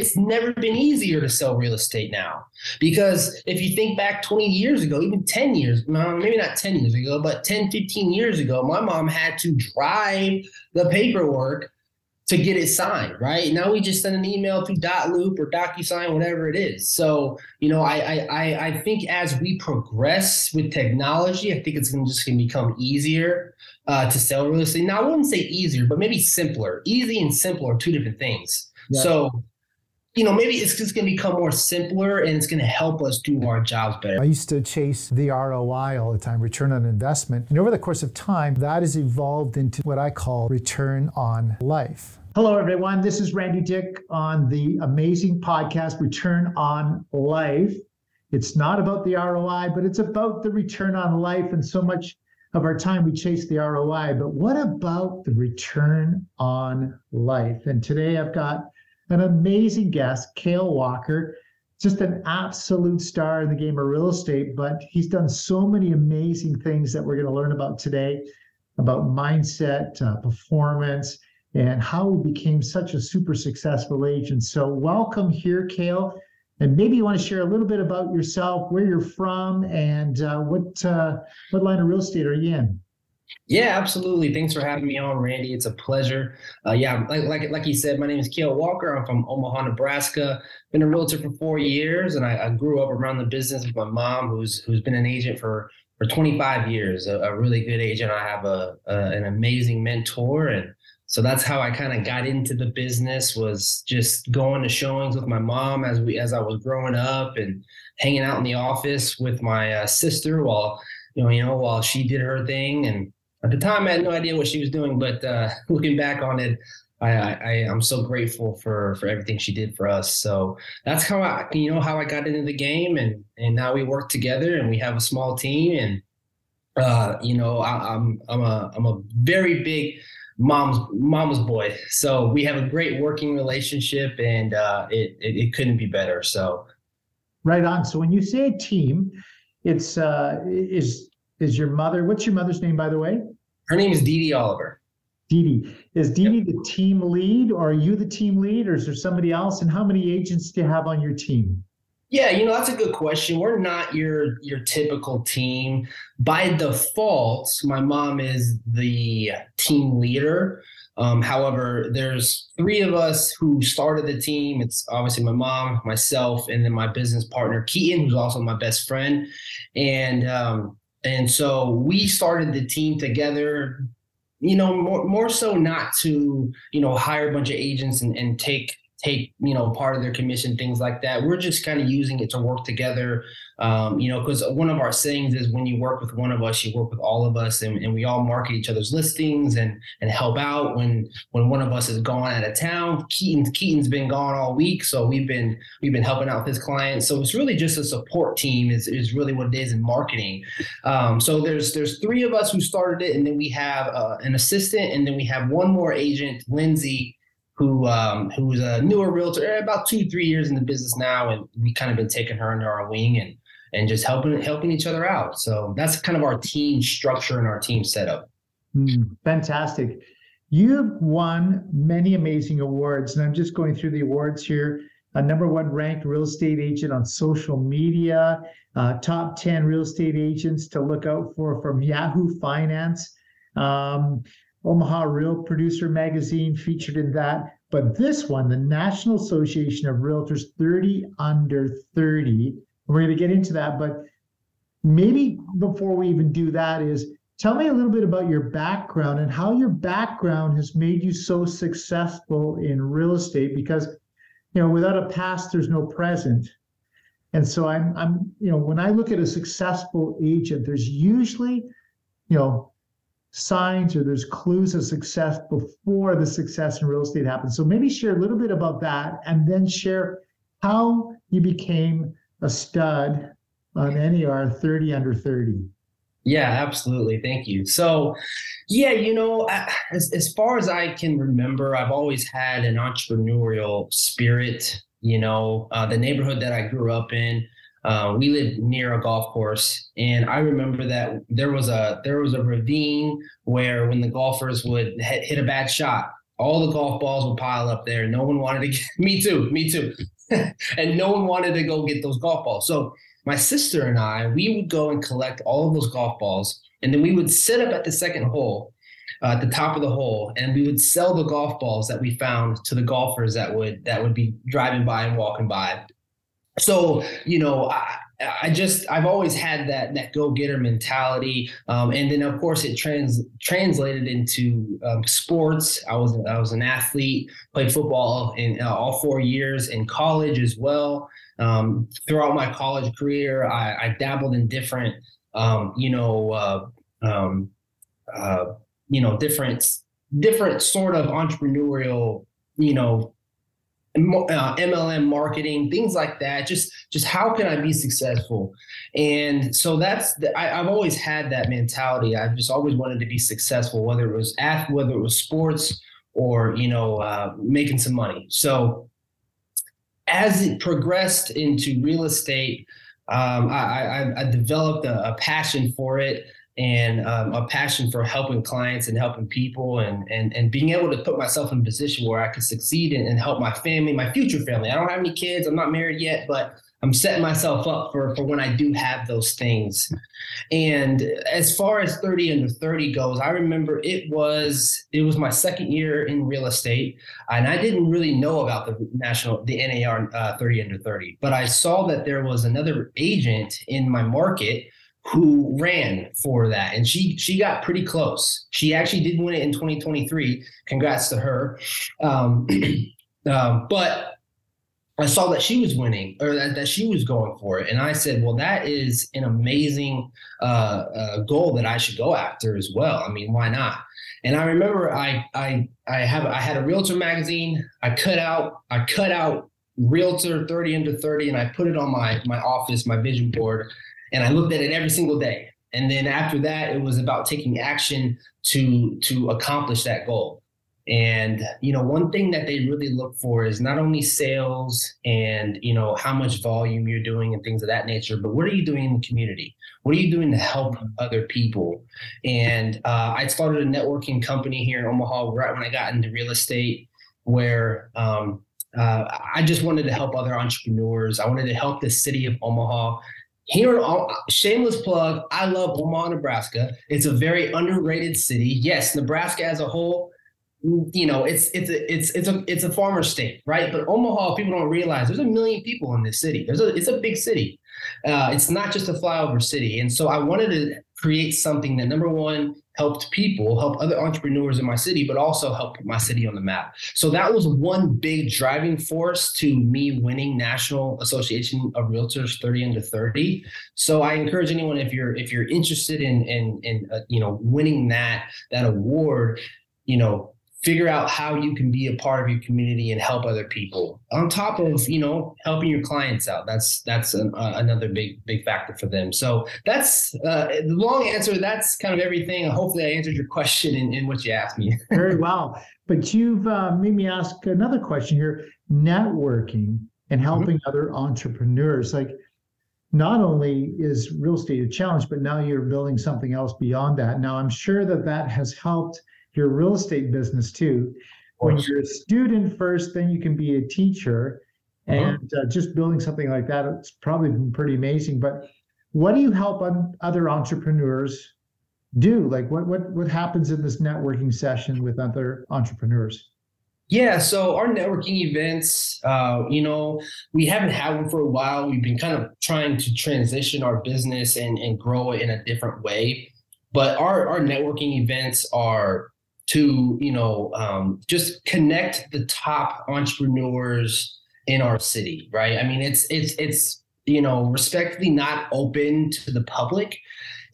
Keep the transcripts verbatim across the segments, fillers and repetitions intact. It's never been easier to sell real estate now, because if you think back twenty years ago, even ten years, maybe not ten years ago, but ten, fifteen years ago, my mom had to drive the paperwork to get it signed, right? Now we just send an email through Dot Loop or DocuSign, whatever it is. So, you know, I I I think as we progress with technology, I think it's gonna just gonna become easier uh, to sell real estate. Now, I wouldn't say easier, but maybe simpler. Easy and simple are two different things. Yeah. So, you know, maybe it's just gonna become more simpler, and it's gonna help us do our jobs better. I used to chase the R O I all the time, return on investment. And over the course of time, that has evolved into what I call return on life. Hello, everyone. This is Randy Dick on the amazing podcast, Return on Life. It's not about the R O I, but it's about the return on life. And so much of our time, we chase the R O I, but what about the return on life? And today I've got an amazing guest, Kyle Walker, just an absolute star in the game of real estate, but he's done so many amazing things that we're going to learn about today, about mindset, uh, performance, and how he became such a super successful agent. So welcome here, Kyle. And maybe you want to share a little bit about yourself, where you're from, and uh, what uh, what line of real estate are you in? Yeah, absolutely. Thanks for having me on, Randy. It's a pleasure. Uh, yeah, like like like you said, my name is Kyle Walker. I'm from Omaha, Nebraska. Been a realtor for four years, and I, I grew up around the business with my mom, who's who's been an agent for, for twenty-five years. A, a really good agent. I have a, a an amazing mentor, and so that's how I kind of got into the business. Was just going to showings with my mom as we as I was growing up, and hanging out in the office with my uh, sister while you know you know while she did her thing. And at the time, I had no idea what she was doing, but uh, looking back on it, I, I, I'm so grateful for, for everything she did for us. So that's how I, you know, how I got into the game, and and now we work together, and we have a small team, and uh, you know, I, I'm I'm a I'm a very big mom's mama's boy. So we have a great working relationship, and uh, it, it it couldn't be better. So right on. So when you say team, it's uh, is. Is your mother, what's your mother's name, by the way? Her name is Dee Dee Oliver. Dee Dee. Is Dee Dee yep. the team lead, or are you the team lead, or is there somebody else? And how many agents do you have on your team? Yeah, you know, that's a good question. We're not your your typical team. By default, my mom is the team leader. Um, however, there's three of us who started the team. It's obviously my mom, myself, and then my business partner, Keaton, who's also my best friend. And, um, And so we started the team together, you know, more more so not to, you know, hire a bunch of agents and, and take, take you know, part of their commission, things like that. We're just kind of using it to work together, um, you know, because one of our sayings is when you work with one of us, you work with all of us, and, and we all market each other's listings and and help out when when one of us is gone out of town. Keaton, Keaton's been gone all week, so we've been we've been helping out with his clients. So it's really just a support team is, is really what it is in marketing. Um, so there's there's three of us who started it, and then we have uh, an assistant, and then we have one more agent, Lindsay, who um, who's a newer realtor, about two, three years in the business now, and we kind of been taking her under our wing and and just helping helping each other out. So that's kind of our team structure and our team setup. Mm, fantastic. You've won many amazing awards, and I'm just going through the awards here. A number one ranked real estate agent on social media, uh, top ten real estate agents to look out for from Yahoo Finance. Um, Omaha Real Producer Magazine featured in that. But this one, the National Association of Realtors thirty under thirty. We're going to get into that, but maybe before we even do that is tell me a little bit about your background and how your background has made you so successful in real estate, because, you know, without a past, there's no present. And so I'm, I'm, you know, when I look at a successful agent, there's usually, you know, signs or there's clues of success before the success in real estate happens. So maybe share a little bit about that, and then share how you became a stud on N A R thirty under thirty. Yeah, absolutely. Thank you. So, yeah, you know, as, as far as I can remember, I've always had an entrepreneurial spirit. You know, uh, the neighborhood that I grew up in, Uh, we lived near a golf course, and I remember that there was a there was a ravine where when the golfers would hit, hit a bad shot, all the golf balls would pile up there. No one wanted to get, me too, me too. And no one wanted to go get those golf balls. So my sister and I, we would go and collect all of those golf balls. And then we would sit up at the second hole, uh, at the top of the hole, and we would sell the golf balls that we found to the golfers that would that would be driving by and walking by. So, you know, I, I just I've always had that that go-getter mentality. Um, and then, of course, it trans translated into um, sports. I was I was an athlete, played football in uh, all four years in college as well. Um, throughout my college career, I, I dabbled in different, um, you know, uh, um, uh, you know, different different sort of entrepreneurial, you know, Uh, M L M marketing, things like that. Just, just how can I be successful? And so that's, the, I, I've always had that mentality. I've just always wanted to be successful, whether it was at, whether it was sports or, you know, uh, making some money. So as it progressed into real estate, um, I, I, I developed a, a passion for it. And um, a passion for helping clients and helping people and, and, and being able to put myself in a position where I could succeed and, and help my family, my future family. I don't have any kids. I'm not married yet, but I'm setting myself up for, for when I do have those things. And as far as thirty under thirty goes, I remember it was it was my second year in real estate. And I didn't really know about the national, the N A R uh, thirty under thirty, but I saw that there was another agent in my market who ran for that. And she she got pretty close. She actually did win it in twenty twenty-three. Congrats to her. Um, um, but I saw that she was winning or that, that she was going for it. And I said, well, that is an amazing uh, uh, goal that I should go after as well. I mean, why not? And I remember I I I have I had a realtor magazine. I cut out I cut out Realtor thirty under thirty and I put it on my my office, my vision board. And I looked at it every single day. And then after that, it was about taking action to to accomplish that goal. And, you know, one thing that they really look for is not only sales and, you know, how much volume you're doing and things of that nature, but what are you doing in the community? What are you doing to help other people? And uh, I started a networking company here in Omaha right when I got into real estate where um, uh, I just wanted to help other entrepreneurs. I wanted to help the city of Omaha. Here, shameless plug, I love Omaha, Nebraska. It's a very underrated city. Yes, Nebraska as a whole, you know, it's it's a, it's it's a it's a farmer state, right? But Omaha, people don't realize there's a million people in this city. There's a it's a big city. Uh, it's not just a flyover city. And so I wanted to create something that, number one, helped people, help other entrepreneurs in my city, but also help put my city on the map. So that was one big driving force to me winning National Association of Realtors thirty under thirty. So I encourage anyone, if you're if you're interested in in in uh, you know, winning that that award, you know, figure out how you can be a part of your community and help other people. On top of, you know, helping your clients out, that's that's an, uh, another big big factor for them. So that's uh, the long answer. That's kind of everything. Hopefully, I answered your question in, in what you asked me. Very well. But you've uh, made me ask another question here: networking and helping mm-hmm. other entrepreneurs. Like, not only is real estate a challenge, but now you're building something else beyond that. Now, I'm sure that that has helped your real estate business too. When you're a student first, then you can be a teacher, and uh, just building something like that, it's probably been pretty amazing. But what do you help on other entrepreneurs do? Like what, what, what happens in this networking session with other entrepreneurs? Yeah, so our networking events, uh, you know, we haven't had one for a while. We've been kind of trying to transition our business and, and grow it in a different way. But our, our networking events are to, you know, um, just connect the top entrepreneurs in our city, right? I mean, it's, it's, it's, you know, respectfully not open to the public.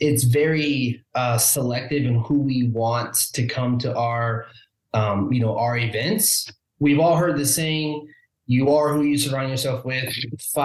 It's very uh, selective in who we want to come to our, um, you know, our events. We've all heard the saying, you are who you surround yourself with.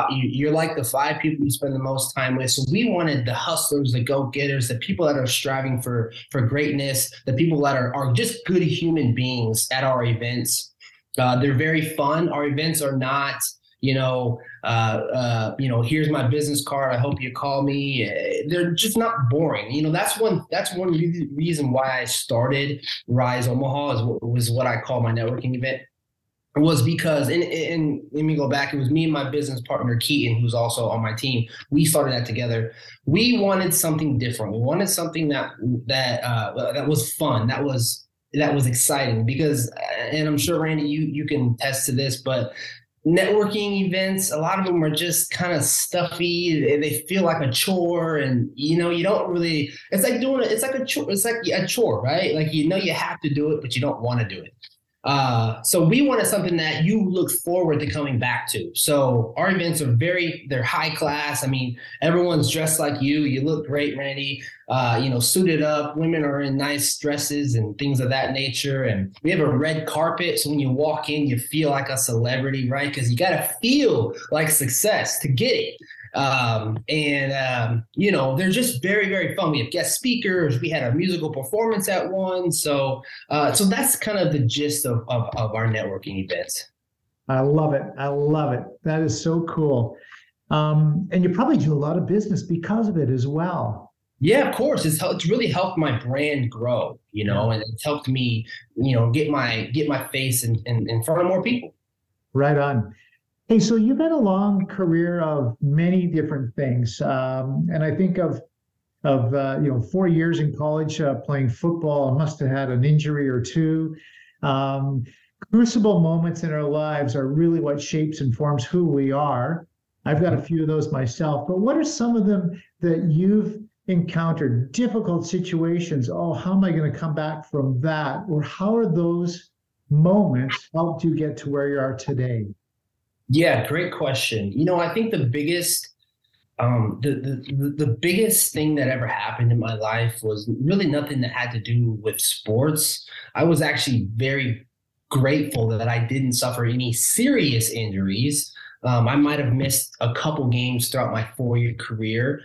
You're like the five people you spend the most time with. So we wanted the hustlers, the go-getters, the people that are striving for, for greatness, the people that are, are just good human beings at our events. Uh, they're very fun. Our events are not, you know, uh, uh, you know, here's my business card, I hope you call me. They're just not boring. You know, that's one, that's one re- reason why I started Rise Omaha, is what, was what I call my networking event. It was because, and, and let me go back, it was me and my business partner, Keaton, who's also on my team. We started that together. We wanted something different. We wanted something that that uh, that was fun, that was that was exciting, because, and I'm sure, Randy, you, you can attest to this, but networking events, a lot of them are just kind of stuffy. They feel like a chore, and, you know, you don't really, it's like doing it. It's like a chore. It's like a chore, right? Like, you know, you have to do it, but you don't want to do it. Uh, so we wanted something that you look forward to coming back to. So our events are very, they're high class. I mean, everyone's dressed like you. You look great, Randy, uh, you know, suited up. Women are in nice dresses and things of that nature. And we have a red carpet. So when you walk in, you feel like a celebrity, right? Because you got to feel like success to get it. Um, and, um, you know, they're just very, very fun. We have guest speakers. We had a musical performance at one. So, uh, so that's kind of the gist of, of, of our networking events. I love it. I love it. That is so cool. Um, and you probably do a lot of business because of it as well. Yeah, of course. It's it's really helped my brand grow, you know, and it's helped me, you know, get my, get my face in, in, in front of more people. Right on. Hey, so you've had a long career of many different things, um, and I think of of uh, you know four years in college uh, playing football. I must have had an injury or two. Um, crucible moments in our lives are really what shapes and forms who we are. I've got a few of those myself, but what are some of them that you've encountered? Difficult situations. Oh, how am I going to come back from that? Or how are those moments helped you get to where you are today? Yeah, great question. You know, I think the biggest, um, the, the the biggest thing that ever happened in my life was really nothing that had to do with sports. I was actually very grateful that I didn't suffer any serious injuries. Um, I might have missed a couple games throughout my four-year career.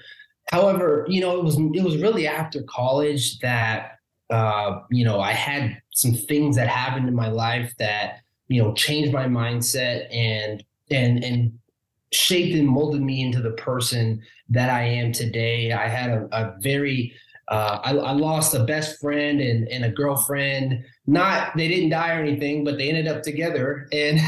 However, you know, it was it was really after college that, uh, you know, I had some things that happened in my life that, you know, changed my mindset and and and shaped and molded me into the person that I am today. I had a, a very, uh, I, I lost a best friend and, and a girlfriend. Not, they didn't die or anything, but they ended up together. And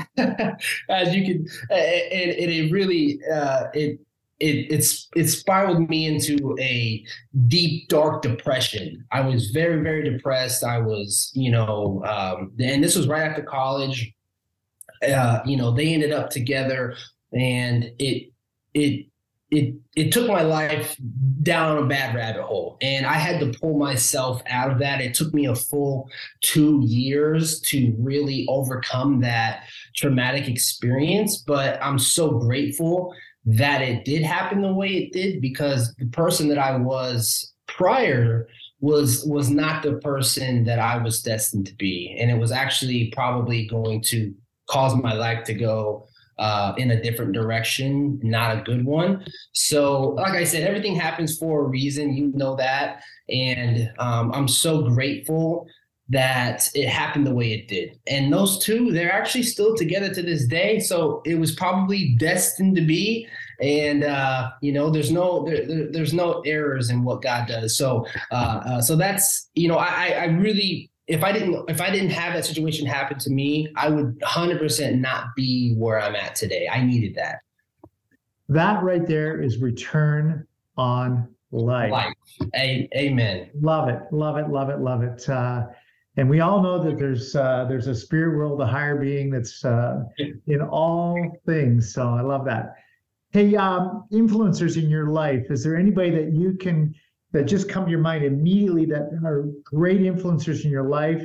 as you can, and, and it really, uh, it, it, it's, it spiraled me into a deep, dark depression. I was very, very depressed. I was, you know, um, and this was right after college. Uh, you know, they ended up together, and it, it, it, it took my life down a bad rabbit hole, and I had to pull myself out of that. It took me a full two years to really overcome that traumatic experience, but I'm so grateful that it did happen the way it did, because the person that I was prior was was not the person that I was destined to be. And it was actually probably going to cause my life to go uh, in a different direction, not a good one. So like I said, everything happens for a reason, you know that. And um, I'm so grateful that it happened the way it did. And those two, they're actually still together to this day. So it was probably destined to be. And, uh, you know, there's no, there, there, there's no errors in what God does. So, uh, uh, so that's, you know, I, I really, if I didn't, if I didn't have that situation happen to me, I would one hundred percent not be where I'm at today. I needed that. That right there is return on life. life. A- Amen. Love it. Love it. Love it. Love it. Uh, And we all know that there's uh, there's a spirit world, a higher being that's uh, in all things. So I love that. Hey, um, influencers in your life, is there anybody that you can, that just come to your mind immediately that are great influencers in your life?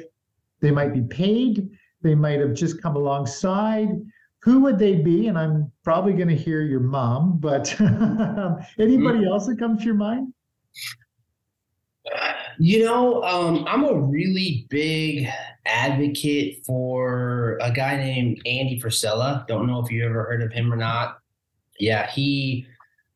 They might be paid. They might have just come alongside. Who would they be? And I'm probably going to hear your mom, but anybody else that comes to your mind? You know, um, I'm a really big advocate for a guy named Andy Frisella. Don't know if you ever heard of him or not. Yeah, he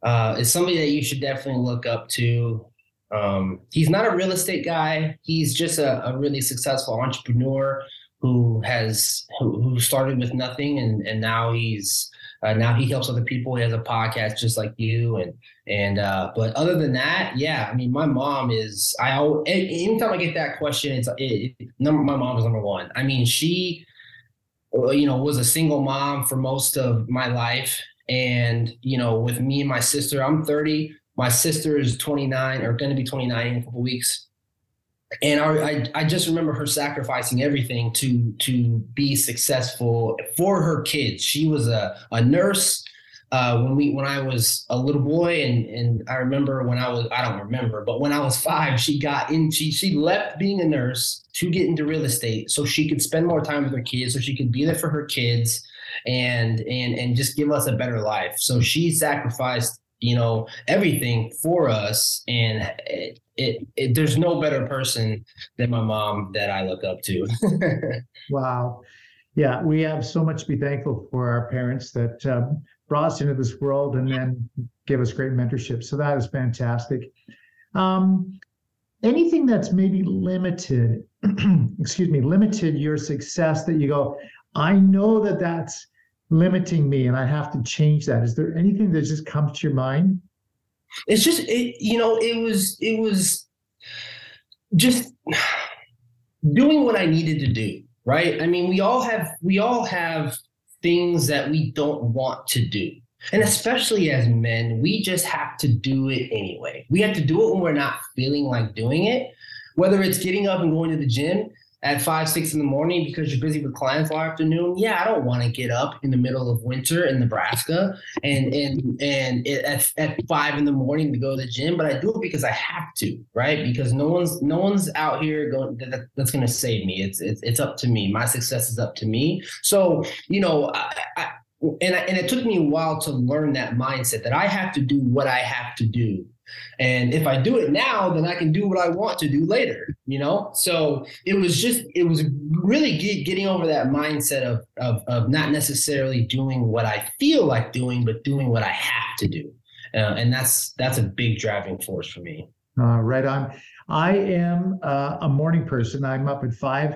uh, is somebody that you should definitely look up to. Um, he's not a real estate guy. He's just a, a really successful entrepreneur who has who, who started with nothing, and and now he's uh, now he helps other people. He has a podcast just like you, and and uh, but other than that, yeah, I mean, my mom is. I always, anytime I get that question, it's it, it, number my mom is number one. I mean, she, you know, was a single mom for most of my life, and you know, with me and my sister, I'm thirty. My sister is twenty-nine, or going to be twenty-nine in a couple of weeks. And I, I, I just remember her sacrificing everything to to be successful for her kids. She was a, a nurse uh, when we when I was a little boy, and and I remember when I was I don't remember, but when I was five, she got in. She she left being a nurse to get into real estate so she could spend more time with her kids, so she could be there for her kids, and and and just give us a better life. So she sacrificed, you know, everything for us. And it, it, it, there's no better person than my mom that I look up to. Wow. Yeah. We have so much to be thankful for, our parents that um, brought us into this world and then gave us great mentorship. So that is fantastic. Um, anything that's maybe limited, excuse me, limited your success that you go, I know that that's limiting me and I have to change that. Is there anything that just comes to your mind? It's just, it, you know, it was, it was just doing what I needed to do. Right. I mean, we all have, we all have things that we don't want to do. And especially as men, we just have to do it anyway. We have to do it when we're not feeling like doing it, whether it's getting up and going to the gym at five, six in the morning because you're busy with clients all afternoon. Yeah, I don't want to get up in the middle of winter in Nebraska and and and at, at five in the morning to go to the gym, but I do it because I have to, right? Because no one's no one's out here going that, that's going to save me. It's it's it's up to me. My success is up to me. So you know, I, I, and I, and it took me a while to learn that mindset that I have to do what I have to do. And if I do it now, then I can do what I want to do later, you know? So it was just, it was really get, getting over that mindset of, of, of not necessarily doing what I feel like doing, but doing what I have to do. Uh, and that's, that's a big driving force for me. Uh, right on. I am uh, a morning person. I'm up at five.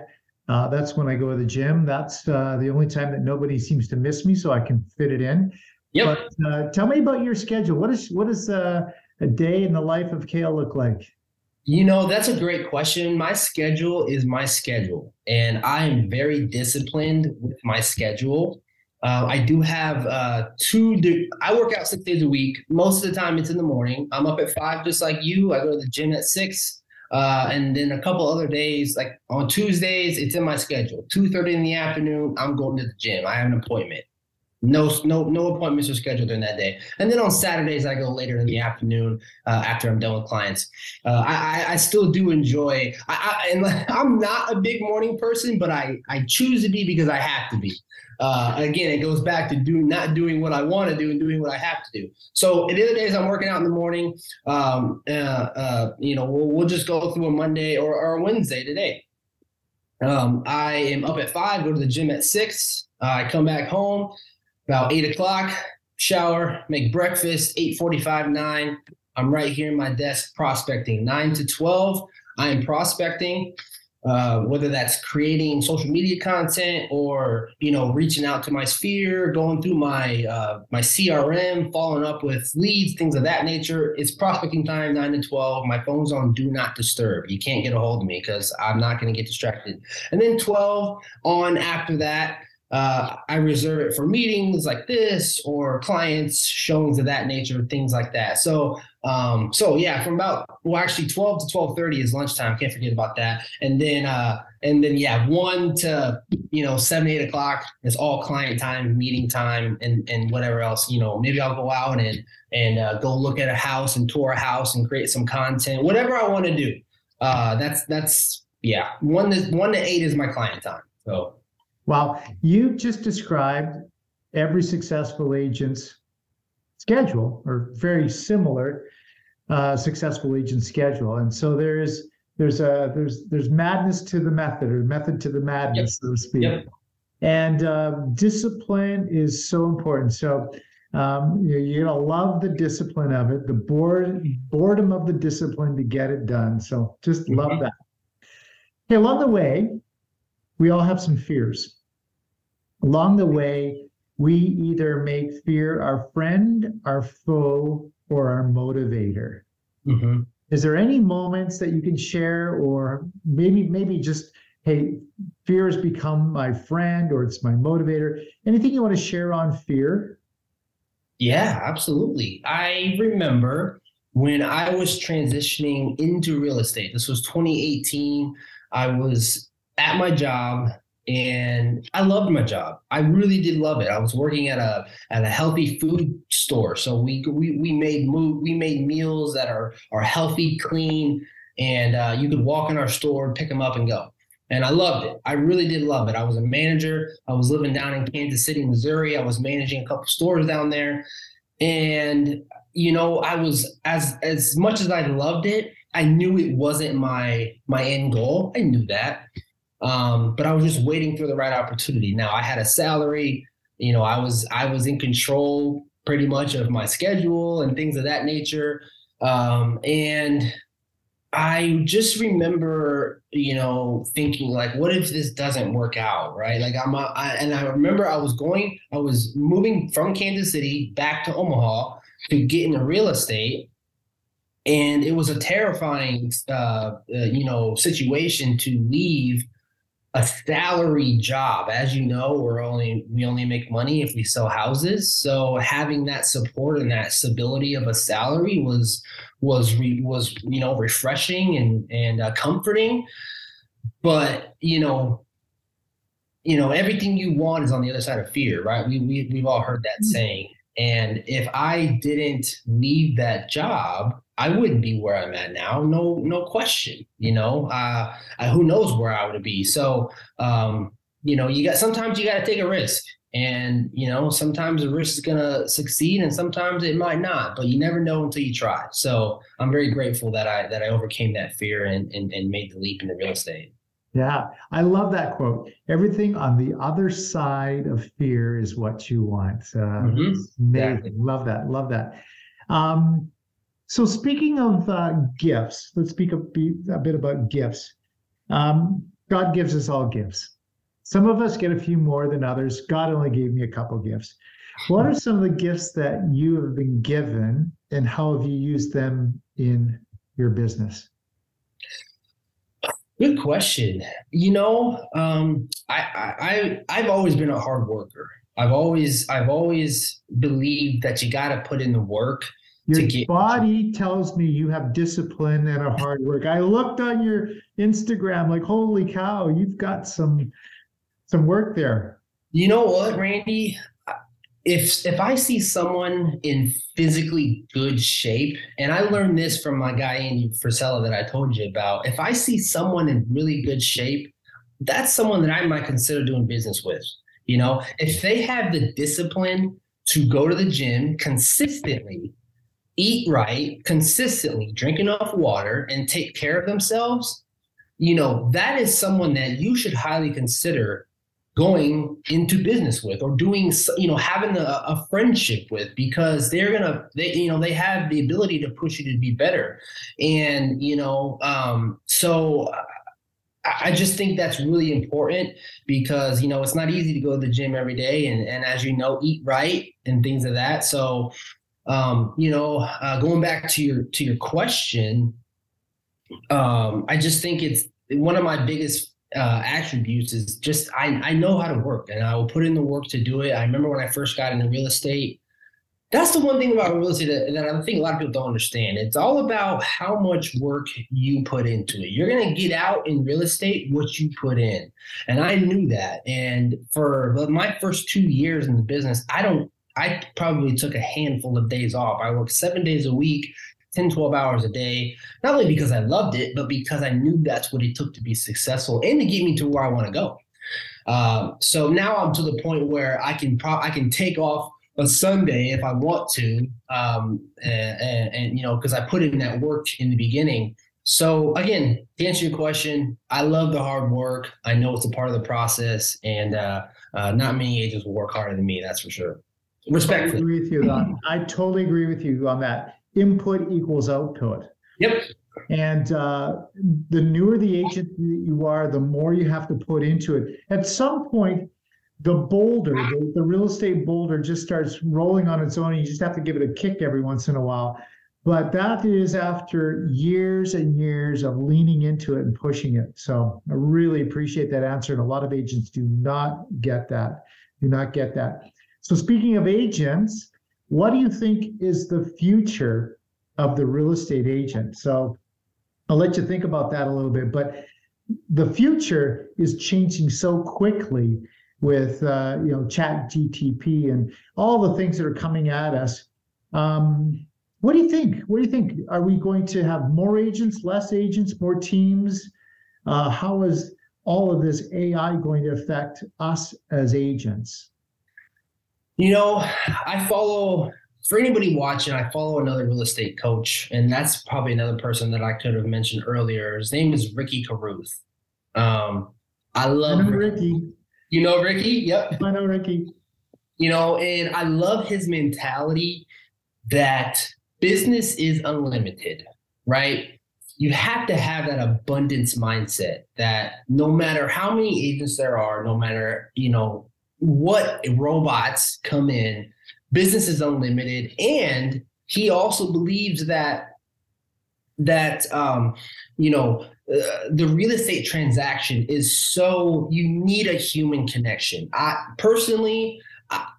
Uh, that's when I go to the gym. That's uh, the only time that nobody seems to miss me, so I can fit it in. Yep. But uh, tell me about your schedule. What is, what is, uh, a day in the life of Kale look like? You know, that's a great question. My schedule is my schedule, and I am very disciplined with my schedule. Uh, I do have uh, two, de- I work out six days a week. Most of the time it's in the morning. I'm up at five, just like you. I go to the gym at six. Uh, and then a couple other days, like on Tuesdays, it's in my schedule. two thirty in the afternoon, I'm going to the gym. I have an appointment. No, no, no appointments are scheduled during that day. And then on Saturdays, I go later in the afternoon uh, after I'm done with clients. Uh, I, I, I still do enjoy, I, I, and I'm not a big morning person, but I, I choose to be because I have to be. Uh, again, it goes back to do not doing what I want to do and doing what I have to do. So the other days I'm working out in the morning. Um, uh, uh, you know, we'll, we'll just go through a Monday or, or a Wednesday today. Um, I am up at five, go to the gym at six. Uh, I come back home. About eight o'clock, shower, make breakfast, eight forty-five, nine. I'm right here in my desk prospecting. nine to twelve, I am prospecting, uh, whether that's creating social media content or, you know, reaching out to my sphere, going through my uh, my C R M, following up with leads, things of that nature. It's prospecting time, nine to twelve. My phone's on do not disturb. You can't get a hold of me because I'm not going to get distracted. And then twelve on after that. Uh, I reserve it for meetings like this or clients, showings of that nature, things like that. So, um, so yeah, from about, well, actually twelve to twelve thirty is lunchtime. Can't forget about that. And then, uh, and then, yeah, one to, you know, seven, eight o'clock is all client time, meeting time, and, and whatever else, you know, maybe I'll go out and, and, uh, go look at a house and tour a house and create some content, whatever I want to do. Uh, that's, that's, yeah. One to, one to eight is my client time. So. Wow, you just described every successful agent's schedule, or very similar uh, successful agent schedule. And so there is there's a there's there's madness to the method, or method to the madness, yep. so to speak. Yep. And uh, discipline is so important. So um, you're, you're gonna love the discipline of it, the bored boredom of the discipline to get it done. So just love mm-hmm. that. Hey, along the way. we all have some fears. Along the way, we either make fear our friend, our foe, or our motivator. Mm-hmm. Is there any moments that you can share, or maybe maybe just, hey, fear has become my friend or it's my motivator? Anything you want to share on fear? Yeah, absolutely. I remember when I was transitioning into real estate, this was twenty eighteen, I was at my job and I loved my job. I really did love it. I was working at a at a healthy food store. So we we we made move, we made meals that are, are healthy, clean, and uh, you could walk in our store, pick them up and go. And I loved it. I really did love it. I was a manager. I was living down in Kansas City, Missouri. I was managing a couple stores down there. And, you know, I was as as much as I loved it, I knew it wasn't my my end goal. I knew that. Um, but I was just waiting for the right opportunity. Now, I had a salary. You know, I was I was in control pretty much of my schedule and things of that nature. Um, and I just remember, you know, thinking like, what if this doesn't work out, right? Like I'm, a, I, and I remember I was going, I was moving from Kansas City back to Omaha to get into real estate, and it was a terrifying, uh, uh, you know, situation to leave a salary job. As you know, we're only we only make money if we sell houses. So having that support and that stability of a salary was was re, was you know refreshing and and uh, comforting. But you know, you know everything you want is on the other side of fear, right? We we we've all heard that saying. And if I didn't leave that job, I wouldn't be where I'm at now. No, no question. You know, uh, I, who knows where I would be. So, um, you know, you got, sometimes you got to take a risk, and, you know, sometimes the risk is going to succeed and sometimes it might not, but you never know until you try. So I'm very grateful that I, that I overcame that fear and, and, and made the leap into real estate. Yeah. I love that quote. Everything on the other side of fear is what you want. Uh, mm-hmm. Amazing. Exactly. Love that. Love that. Um, So speaking of uh, gifts, let's speak a, be, a bit about gifts. Um, God gives us all gifts. Some of us get a few more than others. God only gave me a couple gifts. What are some of the gifts that you have been given, and how have you used them in your business? Good question. You know, um, I, I, I, I've always been a hard worker. I've always, I've always believed that you got to put in the work. Your get- body tells me you have discipline and a hard work. I looked on your Instagram, like, holy cow, you've got some some work there. You know what, Randy? If if I see someone in physically good shape, and I learned this from my guy Andy Frisella that I told you about, if I see someone in really good shape, that's someone that I might consider doing business with. You know, if they have the discipline to go to the gym consistently, eat right, consistently drink enough water, and take care of themselves, you know, that is someone that you should highly consider going into business with, or doing, you know, having a, a friendship with, because they're going to, they, you know, they have the ability to push you to be better. And, you know, um, so I, I just think that's really important, because, you know, it's not easy to go to the gym every day and, and as you know, eat right and things of that. So, Um, you know, uh, going back to your to your question, um, I just think it's one of my biggest uh, attributes is just I, I know how to work, and I will put in the work to do it. I remember when I first got into real estate, that's the one thing about real estate that, that I think a lot of people don't understand. It's all about how much work you put into it. You're going to get out in real estate what you put in. And I knew that. And for my first two years in the business, I don't I probably took a handful of days off. I worked seven days a week, ten, twelve hours a day, not only because I loved it, but because I knew that's what it took to be successful and to get me to where I want to go. Um, so now I'm to the point where I can pro- I can take off a Sunday if I want to, um, and, and, and you know, because I put in that work in the beginning. So again, to answer your question, I love the hard work. I know it's a part of the process, and uh, uh, not many agents will work harder than me, that's for sure. Respectfully. I agree with you on. I totally agree with you on that. Input equals output. Yep. And uh, the newer the agent you are, the more you have to put into it. At some point, the boulder, the, the real estate boulder just starts rolling on its own. And you just have to give it a kick every once in a while. But that is after years and years of leaning into it and pushing it. So I really appreciate that answer. And a lot of agents do not get that, do not get that. So speaking of agents, what do you think is the future of the real estate agent? So I'll let you think about that a little bit, but the future is changing so quickly with uh, you know, Chat G P T and all the things that are coming at us. Um, What do you think? What do you think? Are we going to have more agents, less agents, more teams? Uh, how is all of this A I going to affect us as agents? You know, I follow, for anybody watching, I follow another real estate coach, and that's probably another person that I could have mentioned earlier. His name is Ricky Carruth. Um, I love I know Ricky. You know Ricky? Yep. I know Ricky. You know, and I love his mentality that business is unlimited, right? You have to have that abundance mindset that no matter how many agents there are, no matter, you know, what robots come in, business is unlimited. And he also believes that, that, um, you know, uh, the real estate transaction is so, you need a human connection. I personally,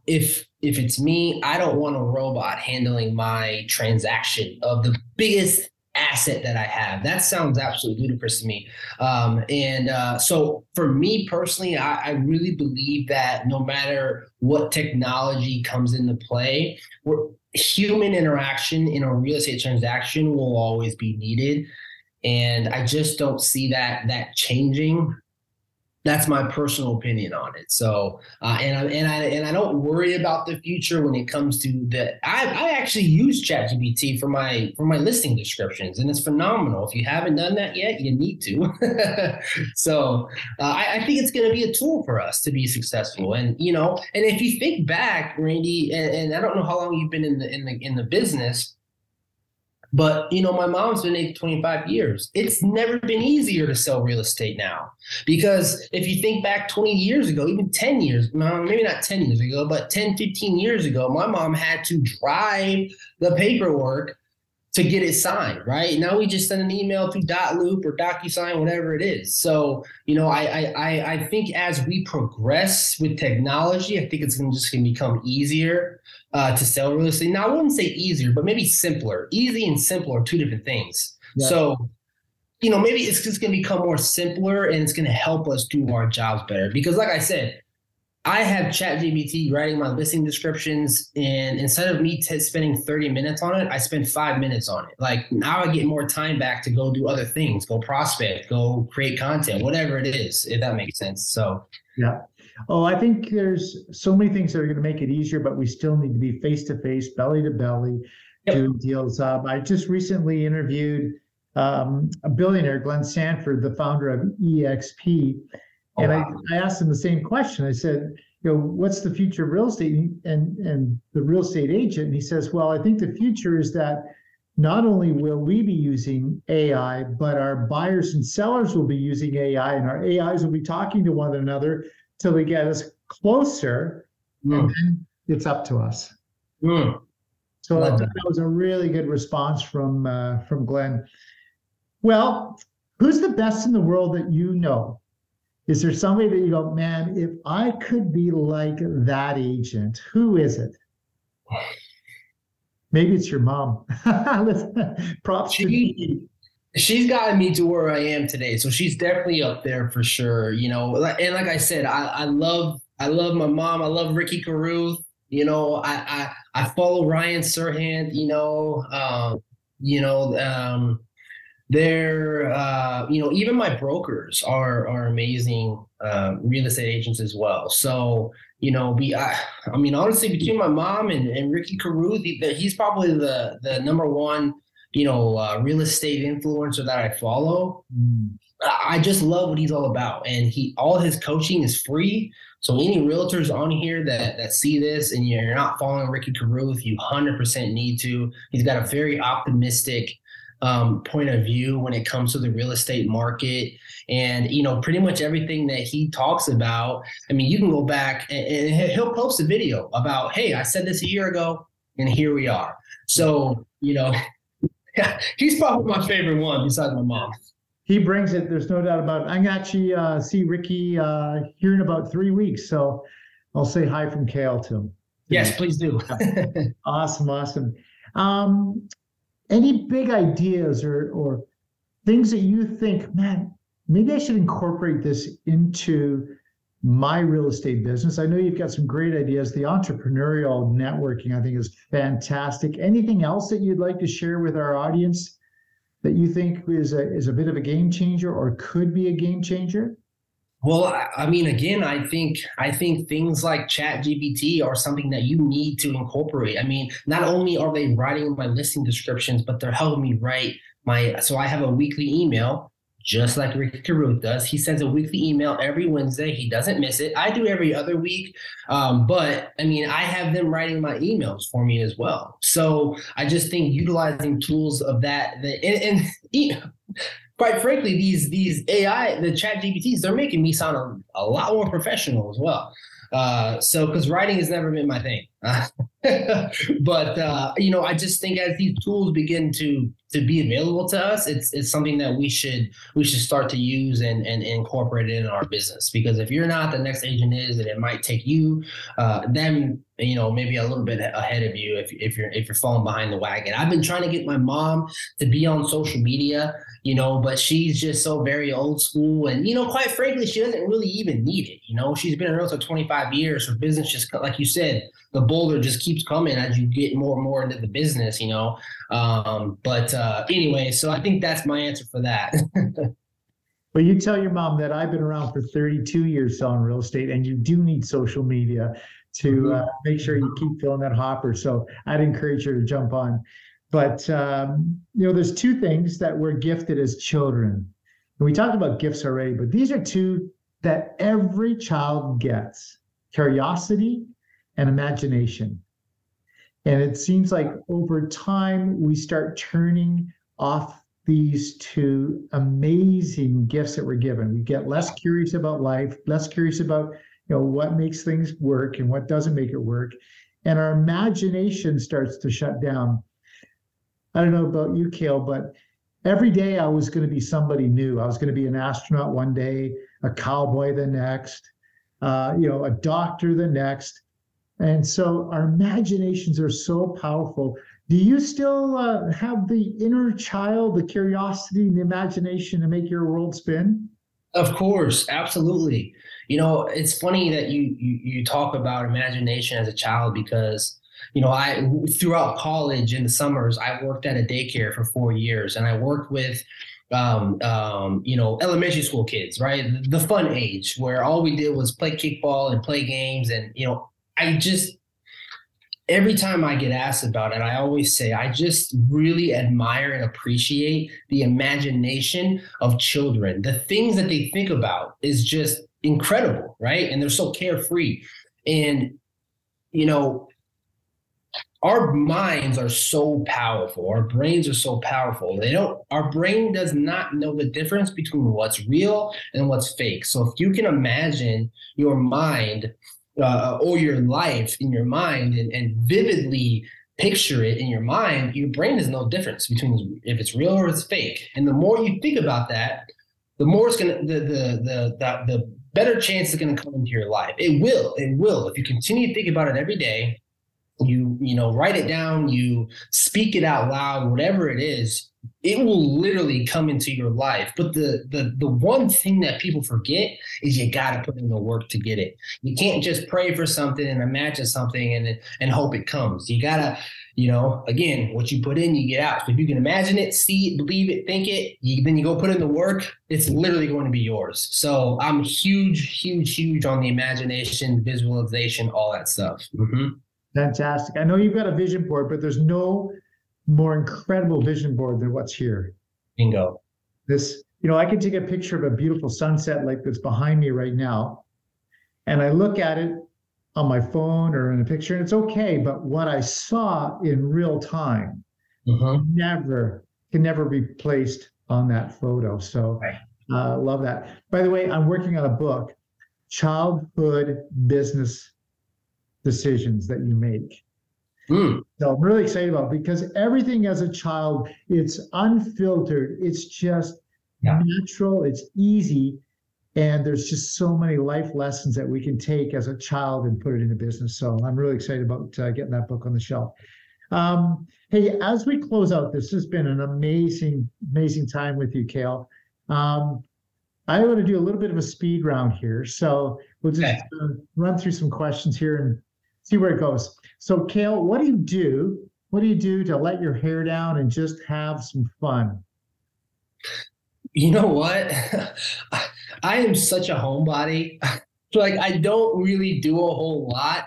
If if it's me, I don't want a robot handling my transaction of the biggest asset that I have. That sounds absolutely ludicrous to me. Um, and uh, so for me personally, I, I really believe that no matter what technology comes into play, we're, human interaction in a real estate transaction will always be needed. And I just don't see that that changing. That's my personal opinion on it. So, uh, and I and I and I don't worry about the future when it comes to the. I, I actually use Chat G P T for my for my listing descriptions, and it's phenomenal. If you haven't done that yet, you need to. so, uh, I, I think it's going to be a tool for us to be successful. And you know, and if you think back, Randy, and, and I don't know how long you've been in the in the in the business, but, you know, my mom's been in twenty-five years. It's never been easier to sell real estate now, because if you think back twenty years ago, even ten years, maybe not ten years ago, but ten, fifteen years ago, my mom had to drive the paperwork to get it signed, right? Now we just send an email through Dot Loop or DocuSign, whatever it is. So, you know, I I I think as we progress with technology, I think it's gonna just gonna become easier uh, to sell real estate. Now I wouldn't say easier, but maybe simpler. Easy and simple are two different things. Yeah. So, you know, maybe it's just gonna become more simpler, and it's gonna help us do our jobs better. Because like I said, I have Chat G P T writing my listing descriptions, and instead of me t- spending thirty minutes on it, I spend five minutes on it. Like now I get more time back to go do other things, go prospect, go create content, whatever it is, if that makes sense. So, yeah. Oh, I think there's so many things that are going to make it easier, but we still need to be face-to-face, belly-to-belly, yep. doing deals up. I just recently interviewed um, a billionaire, Glenn Sanford, the founder of eXp. And oh, wow. I, I asked him the same question. I said, you know, what's the future of real estate and, and the real estate agent? And he says, well, I think the future is that not only will we be using A I, but our buyers and sellers will be using A I, and our A Is will be talking to one another till they get us closer. Mm. And then it's up to us. Mm. So I thought that was a really good response from, uh, from Glenn. Well, who's the best in the world that you know? Is there somebody that you go, man, if I could be like that agent, who is it? Maybe it's your mom. Props she, to me. She's gotten me to where I am today. So she's definitely up there for sure. You know, and like I said, I, I love I love my mom. I love Ricky Carruth. You know, I I, I follow Ryan Serhant, you know, um, you know, um, They're, uh, you know, even my brokers are are amazing uh, real estate agents as well. So, you know, be I, I mean, honestly, between my mom and, and Ricky Carruth, he, he's probably the the number one, you know, uh, real estate influencer that I follow. I just love what he's all about, and he all his coaching is free. So any realtors on here that that see this and you're not following Ricky Carruth, you one hundred percent need to. He's got a very optimistic um, point of view when it comes to the real estate market. And, you know, pretty much everything that he talks about, I mean, you can go back and, and he'll post a video about, hey, I said this a year ago and here we are. So, you know, he's probably my favorite one besides my mom. He brings it. There's no doubt about it. I can actually uh, see Ricky uh, here in about three weeks. So I'll say hi from Kale to him. Yes, please do. Awesome. Awesome. Um, any big ideas or, or things that you think, man, maybe I should incorporate this into my real estate business? I know you've got some great ideas. The entrepreneurial networking, I think, is fantastic. Anything else that you'd like to share with our audience that you think is a, is a bit of a game changer or could be a game changer? Well, I mean, again, I think I think things like ChatGPT are something that you need to incorporate. I mean, not only are they writing my listing descriptions, but they're helping me write my. So I have a weekly email, just like Ricky Carruth does. He sends a weekly email every Wednesday. He doesn't miss it. I do every other week. Um, but I mean, I have them writing my emails for me as well. So I just think utilizing tools of that, that and, and you know, quite frankly, these these A I, the ChatGPTs, they're making me sound a, a lot more professional as well. Uh, so, because writing has never been my thing. but, uh, you know, I just think as these tools begin to to be available to us, it's it's something that we should we should start to use and, and incorporate it in our business. Because if you're not, the next agent is, and it might take you, uh, them, you know, maybe a little bit ahead of you if if you're if you're falling behind the wagon. I've been trying to get my mom to be on social media, you know, but she's just so very old school. And, you know, quite frankly, she doesn't really even need it. You know, she's been around for twenty-five years. Her business just, like you said, the boulder just keeps coming as you get more and more into the business, you know. Um, but uh, anyway, so I think that's my answer for that. Well, you tell your mom that I've been around for thirty-two years selling real estate, and you do need social media to uh, make sure you keep filling that hopper. So I'd encourage her to jump on. But, um, you know, there's two things that we're gifted as children. And we talked about gifts already, but these are two that every child gets: curiosity and imagination. And it seems like over time, we start turning off these two amazing gifts that we're given. We get less curious about life, less curious about, you know, what makes things work and what doesn't make it work. And our imagination starts to shut down. I don't know about you, Kale, but every day I was going to be somebody new. I was going to be an astronaut one day, a cowboy the next, uh, you know, a doctor the next. And so our imaginations are so powerful. Do you still uh, have the inner child, the curiosity, and the imagination to make your world spin? Of course, absolutely. You know, it's funny that you you, you talk about imagination as a child because, you know, I throughout college in the summers, I worked at a daycare for four years and I worked with, um, um, you know, elementary school kids, right? The fun age where all we did was play kickball and play games. And, you know, I just, every time I get asked about it, I always say, I just really admire and appreciate the imagination of children. The things that they think about is just incredible, right? And they're so carefree. And, you know, our minds are so powerful. Our brains are so powerful. They don't, our brain does not know the difference between what's real and what's fake. So if you can imagine your mind Uh, or your life in your mind and, and vividly picture it in your mind, your brain is no difference between if it's real or it's fake. And the more you think about that, the more it's gonna the the the the, the better chance it's gonna come into your life. It will, it will. If you continue to think about it every day, you you know, write it down, you speak it out loud, whatever it is, it will literally come into your life. But the the the one thing that people forget is you got to put in the work to get it. You can't just pray for something and imagine something and and hope it comes. You got to, you know, again, what you put in, you get out. So if you can imagine it, see it, believe it, think it, you, then you go put in the work, it's literally going to be yours. So I'm huge, huge, huge on the imagination, visualization, all that stuff. Mm-hmm. Fantastic. I know you've got a vision board, but there's no more incredible vision board than what's here. Bingo. This, you know, I can take a picture of a beautiful sunset like that's behind me right now, and I look at it on my phone or in a picture, and it's okay. But what I saw in real time, mm-hmm. never can never be placed on that photo. So uh, love that. By the way, I'm working on a book, Childhood Business Decisions That You Make. Mm. So I'm really excited about it because everything as a child, it's unfiltered. It's just yeah. natural. It's easy. And there's just so many life lessons that we can take as a child and put it into business. So I'm really excited about uh, getting that book on the shelf. Um, hey, as we close out, this has been an amazing, amazing time with you, Kyle. Um, I want to do a little bit of a speed round here. So we'll just okay. uh, run through some questions here and see where it goes. So Kyle, what do you do? What do you do to let your hair down and just have some fun? You know what? I am such a homebody. Like, I don't really do a whole lot.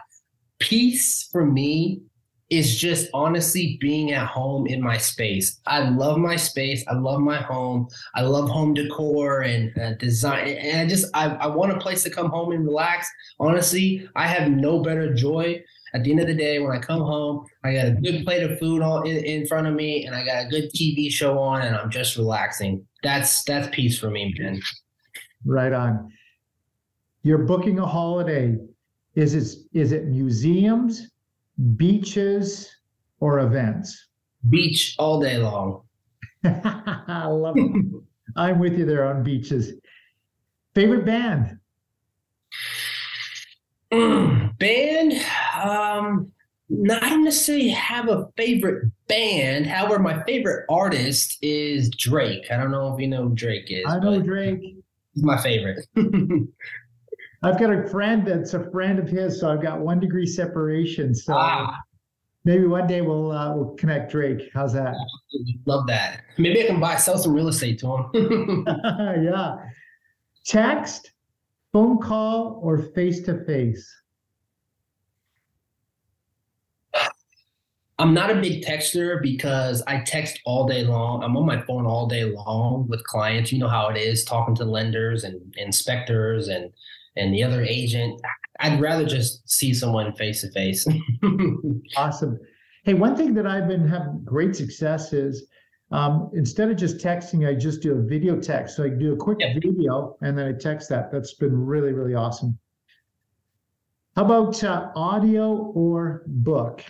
Peace for me is just honestly being at home in my space. I love my space. I love my home. I love home decor and uh, design. And I just, I, I want a place to come home and relax. Honestly, I have no better joy. At the end of the day, when I come home, I got a good plate of food all in, in front of me, and I got a good T V show on, and I'm just relaxing. That's that's peace for me, man. Right on. You're booking a holiday. Is it, is it museums, beaches, or events? Beach all day long. I love it. I'm with you there on beaches. Favorite band? Mm, band? Um, not necessarily have a favorite band. However, my favorite artist is Drake. I don't know if you know who Drake is. I know Drake. He's my favorite. I've got a friend that's a friend of his, so I've got one degree separation. So ah. maybe one day we'll uh, we'll connect Drake. How's that? Love that. Maybe I can buy sell some real estate to him. Yeah. Text, phone call, or face to face? I'm not a big texter because I text all day long. I'm on my phone all day long with clients. You know how it is, talking to lenders and inspectors and and the other agent. I'd rather just see someone face to face. Awesome. Hey, one thing that I've been having great success is um, instead of just texting, I just do a video text. So I do a quick yep. video and then I text that. That's been really, really awesome. How about uh, audio or book?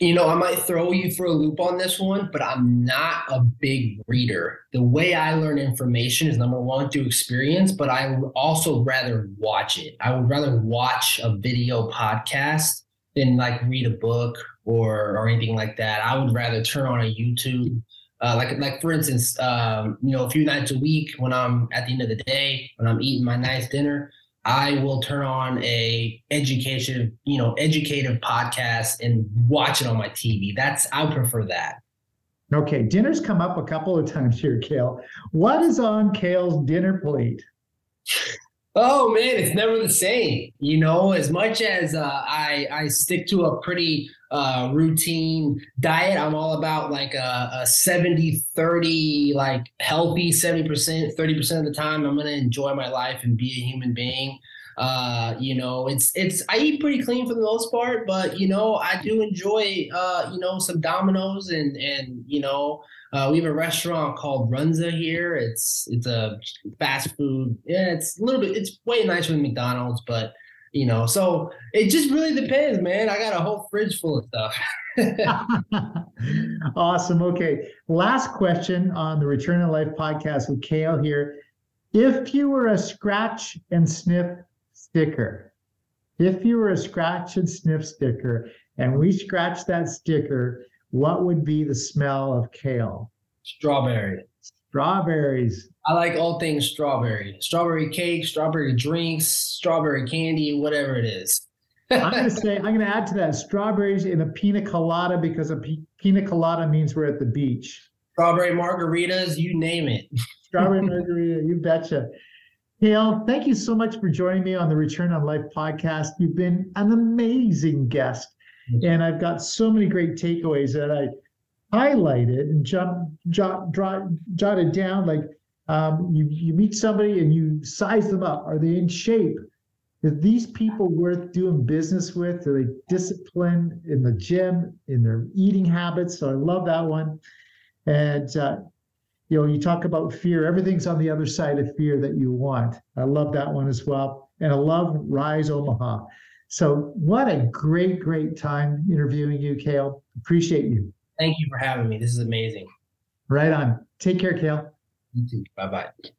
You know, I might throw you for a loop on this one, but I'm not a big reader. The way I learn information is number one, through experience, but I would also rather watch it. I would rather watch a video podcast than like read a book or or anything like that. I would rather turn on a YouTube. Uh, like, like for instance, um, you know, a few nights a week when I'm at the end of the day, when I'm eating my nice dinner, I will turn on a education, you know, educative podcast and watch it on my T V. That's, I prefer that. Okay. Dinner's come up a couple of times here, Kyle. What is on Kyle's dinner plate? Oh man, it's never the same. You know, as much as uh, I, I stick to a pretty uh, routine diet, I'm all about like a, a seventy thirty, like healthy seventy percent, thirty percent of the time I'm going to enjoy my life and be a human being. Uh, you know, it's, it's, I eat pretty clean for the most part, but you know, I do enjoy, uh, you know, some Domino's and, and, you know, Uh, we have a restaurant called Runza here. It's it's a fast food. Yeah, it's a little bit. It's way nicer than McDonald's, but you know. So it just really depends, man. I got a whole fridge full of stuff. Awesome. Okay. Last question on the Return On Life podcast with Kyle here. If you were a scratch and sniff sticker, if you were a scratch and sniff sticker, and we scratched that sticker, what would be the smell of kale? Strawberry. Strawberries. I like all things strawberry. Strawberry cake, strawberry drinks, strawberry candy, whatever it is. I'm going to say, I'm going to add to that strawberries in a pina colada because a p- pina colada means we're at the beach. Strawberry margaritas, you name it. Strawberry margarita, you betcha. Kyle, thank you so much for joining me on the Return on Life podcast. You've been an amazing guest. And I've got so many great takeaways that I highlighted and jot, jot, jot, jotted down. Like um, you, you meet somebody and you size them up. Are they in shape? Are these people worth doing business with? Are they disciplined in the gym, in their eating habits? So I love that one. And, uh, you know, you talk about fear. Everything's on the other side of fear that you want. I love that one as well. And I love Rise Omaha. So what a great, great time interviewing you, Kyle. Appreciate you. Thank you for having me. This is amazing. Right on. Take care, Kyle. You too. Bye-bye.